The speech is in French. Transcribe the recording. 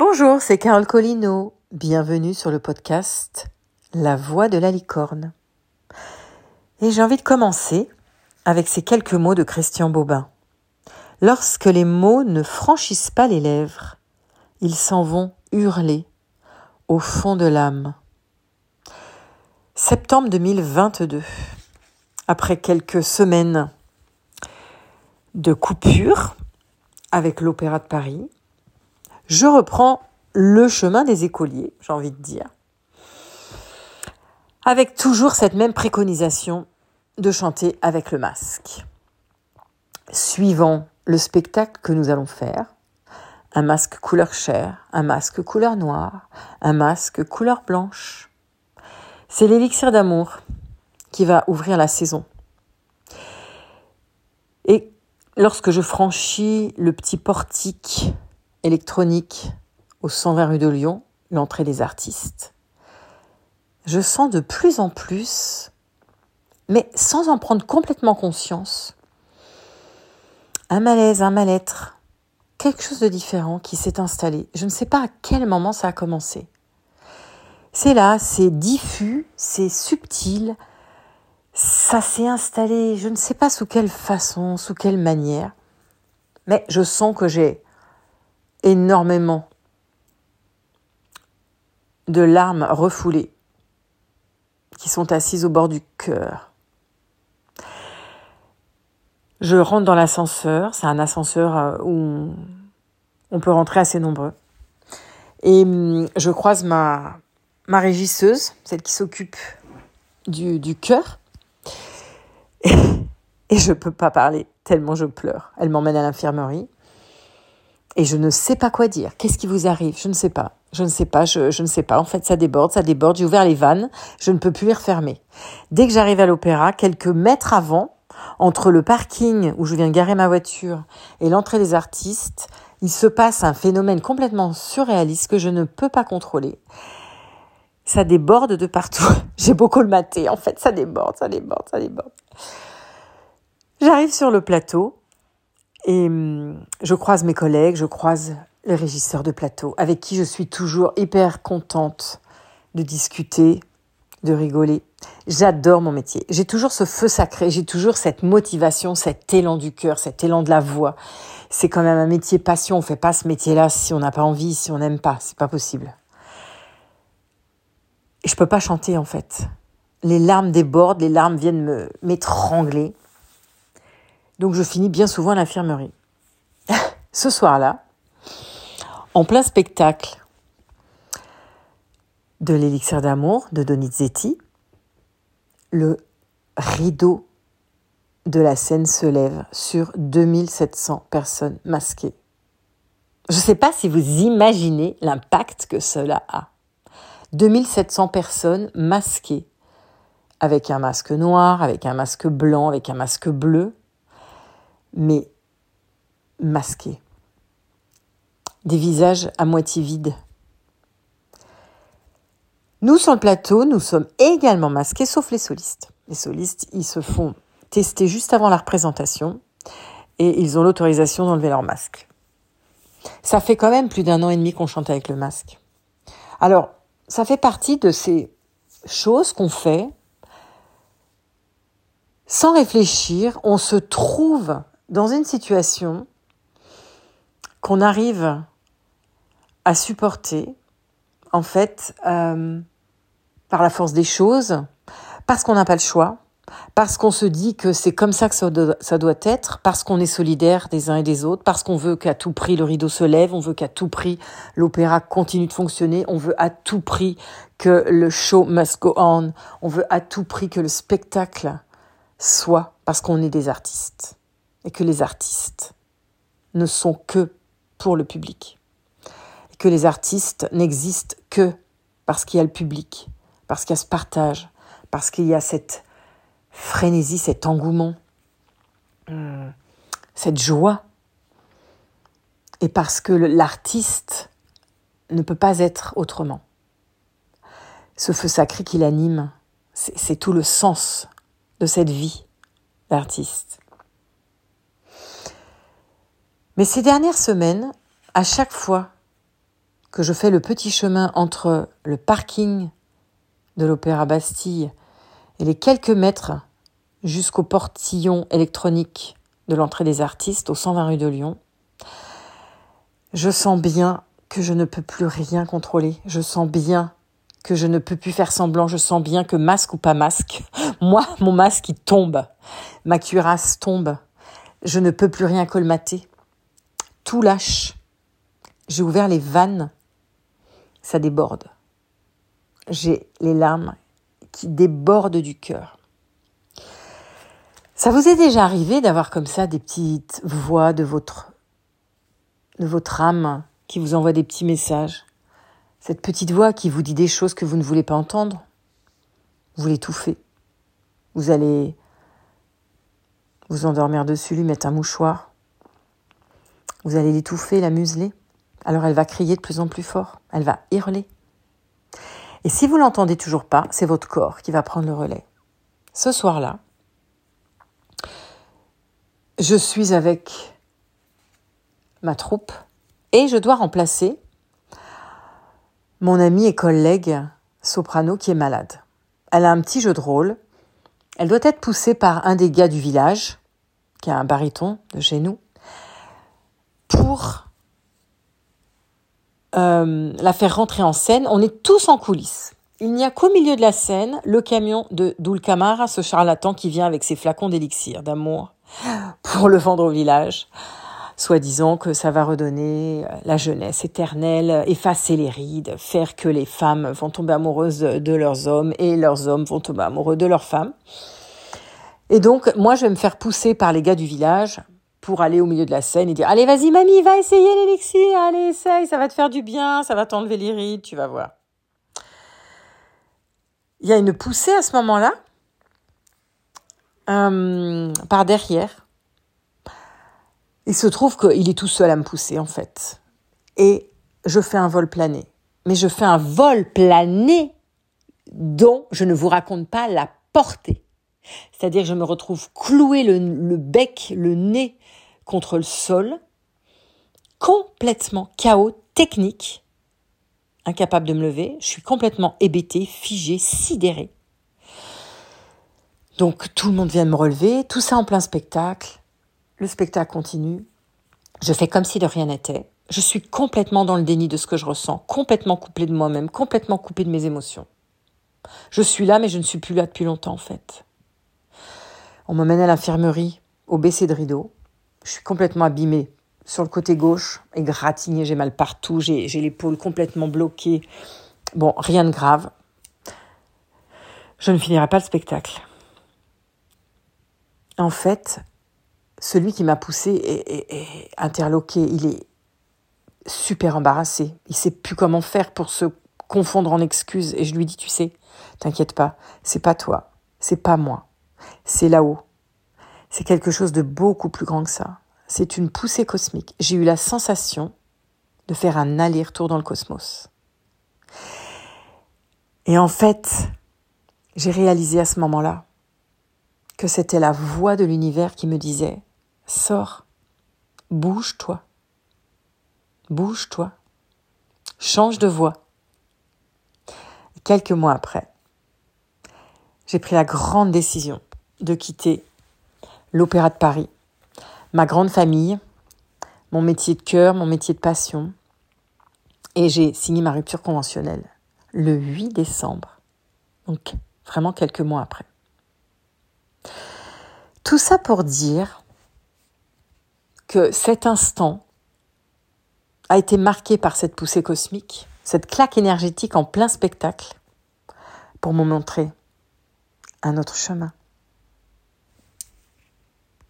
Bonjour, c'est Carole Collineau. Bienvenue sur le podcast La Voix de la Licorne. Et j'ai envie de commencer avec ces quelques mots de Christian Bobin. Lorsque les mots ne franchissent pas les lèvres, ils s'en vont hurler au fond de l'âme. Septembre 2022, après quelques semaines de coupure avec l'Opéra de Paris, je reprends le chemin des écoliers, j'ai envie de dire, avec toujours cette même préconisation de chanter avec le masque. Suivant le spectacle que nous allons faire, un masque couleur chair, un masque couleur noire, un masque couleur blanche. C'est l'Elixir d'amour qui va ouvrir la saison. Et lorsque je franchis le petit portique électronique au 120 rue de Lyon, l'entrée des artistes, je sens de plus en plus, mais sans en prendre complètement conscience, un malaise, un mal-être, quelque chose de différent qui s'est installé. Je ne sais pas à quel moment ça a commencé. C'est là, c'est diffus, c'est subtil, ça s'est installé, je ne sais pas sous quelle façon, sous quelle manière, mais je sens que j'ai énormément de larmes refoulées qui sont assises au bord du cœur. Je rentre dans l'ascenseur, c'est un ascenseur où on peut rentrer assez nombreux, et je croise ma régisseuse, celle qui s'occupe du cœur. Et je ne peux pas parler, tellement je pleure. Elle m'emmène à l'infirmerie. Et je ne sais pas quoi dire. Qu'est-ce qui vous arrive ? Je ne sais pas. En fait, ça déborde. J'ai ouvert les vannes. Je ne peux plus les refermer. Dès que j'arrive à l'opéra, quelques mètres avant, entre le parking où je viens garer ma voiture et l'entrée des artistes, il se passe un phénomène complètement surréaliste que je ne peux pas contrôler. Ça déborde de partout. J'ai beau colmater, en fait, ça déborde. J'arrive sur le plateau et je croise mes collègues, je croise les régisseurs de plateau avec qui je suis toujours hyper contente de discuter, de rigoler. J'adore mon métier. J'ai toujours ce feu sacré, j'ai toujours cette motivation, cet élan du cœur, cet élan de la voix. C'est quand même un métier passion. On fait pas ce métier-là si on n'a pas envie, si on n'aime pas. C'est pas possible. Et je peux pas chanter, en fait. Les larmes débordent, les larmes viennent m'étrangler. Donc je finis bien souvent à l'infirmerie. Ce soir-là, en plein spectacle de l'Élixir d'amour de Donizetti, le rideau de la scène se lève sur 2700 personnes masquées. Je sais pas si vous imaginez l'impact que cela a. 2700 personnes masquées, avec un masque noir, avec un masque blanc, avec un masque bleu, mais masquées. Des visages à moitié vides. Nous, sur le plateau, nous sommes également masqués, sauf les solistes. Les solistes, ils se font tester juste avant la représentation et ils ont l'autorisation d'enlever leur masque. Ça fait quand même plus d'1 an et demi qu'on chante avec le masque. Alors, ça fait partie de ces choses qu'on fait sans réfléchir. On se trouve dans une situation qu'on arrive à supporter, en fait, par la force des choses, parce qu'on n'a pas le choix, parce qu'on se dit que c'est comme ça que ça doit être, parce qu'on est solidaire des uns et des autres, parce qu'on veut qu'à tout prix le rideau se lève, on veut qu'à tout prix l'opéra continue de fonctionner, on veut à tout prix que le show must go on, on veut à tout prix que le spectacle soit, parce qu'on est des artistes, et que les artistes ne sont que pour le public, et que les artistes n'existent que parce qu'il y a le public, parce qu'il y a ce partage, parce qu'il y a cette frénésie, cet engouement, cette joie. Et parce que l'artiste ne peut pas être autrement. Ce feu sacré qui l'anime, c'est tout le sens de cette vie d'artiste. Mais ces dernières semaines, à chaque fois que je fais le petit chemin entre le parking de l'Opéra Bastille et les quelques mètres jusqu'au portillon électronique de l'entrée des artistes au 120 rue de Lyon, je sens bien que je ne peux plus rien contrôler. Je sens bien que je ne peux plus faire semblant. Je sens bien que masque ou pas masque, moi, mon masque, il tombe. Ma cuirasse tombe. Je ne peux plus rien colmater. Tout lâche. J'ai ouvert les vannes. Ça déborde. J'ai les larmes qui débordent du cœur. Ça vous est déjà arrivé d'avoir comme ça des petites voix de votre âme qui vous envoie des petits messages? Cette petite voix qui vous dit des choses que vous ne voulez pas entendre, vous l'étouffez. Vous allez vous endormir dessus, lui mettre un mouchoir. Vous allez l'étouffer, la museler. Alors elle va crier de plus en plus fort, elle va hurler. Et si vous ne l'entendez toujours pas, c'est votre corps qui va prendre le relais. Ce soir-là, je suis avec ma troupe et je dois remplacer mon amie et collègue soprano qui est malade. Elle a un petit jeu de rôle. Elle doit être poussée par un des gars du village, qui est un baryton de chez nous, pour la faire rentrer en scène. On est tous en coulisses. Il n'y a qu'au milieu de la scène le camion de Dulcamara, ce charlatan qui vient avec ses flacons d'élixir d'amour pour le vendre au village, soi-disant que ça va redonner la jeunesse éternelle, effacer les rides, faire que les femmes vont tomber amoureuses de leurs hommes et leurs hommes vont tomber amoureux de leurs femmes. Et donc, moi, je vais me faire pousser par les gars du village pour aller au milieu de la scène et dire « Allez, vas-y, mamie, va essayer l'élixir, allez, essaye, ça va te faire du bien, ça va t'enlever les rides, tu vas voir. » Il y a une poussée à ce moment-là, par derrière. Il se trouve qu'il est tout seul à me pousser, en fait. Et je fais un vol plané. Mais je fais un vol plané dont je ne vous raconte pas la portée. C'est-à-dire que je me retrouve clouée le bec, le nez contre le sol, complètement chaos technique, incapable de me lever. Je suis complètement hébétée, figée, sidérée. Donc tout le monde vient de me relever, tout ça en plein spectacle. Le spectacle continue, je fais comme si de rien n'était, je suis complètement dans le déni de ce que je ressens, complètement coupée de moi-même, complètement coupée de mes émotions. Je suis là, mais je ne suis plus là depuis longtemps en fait. On m'emmène à l'infirmerie, au baisser de rideau, je suis complètement abîmée sur le côté gauche, égratignée, j'ai mal partout, j'ai l'épaule complètement bloquée. Bon, rien de grave, je ne finirai pas le spectacle. En fait, celui qui m'a poussée est interloqué, il est super embarrassé. Il ne sait plus comment faire pour se confondre en excuses. Et je lui dis, tu sais, t'inquiète pas, c'est pas toi, c'est pas moi, c'est là-haut. C'est quelque chose de beaucoup plus grand que ça. C'est une poussée cosmique. J'ai eu la sensation de faire un aller-retour dans le cosmos. Et en fait, j'ai réalisé à ce moment-là que c'était la voix de l'univers qui me disait, sors, bouge-toi, change de voix. Et quelques mois après, j'ai pris la grande décision de quitter l'Opéra de Paris, ma grande famille, mon métier de cœur, mon métier de passion, et j'ai signé ma rupture conventionnelle le 8 décembre, donc vraiment quelques mois après. Tout ça pour dire que cet instant a été marqué par cette poussée cosmique, cette claque énergétique en plein spectacle, pour me montrer un autre chemin.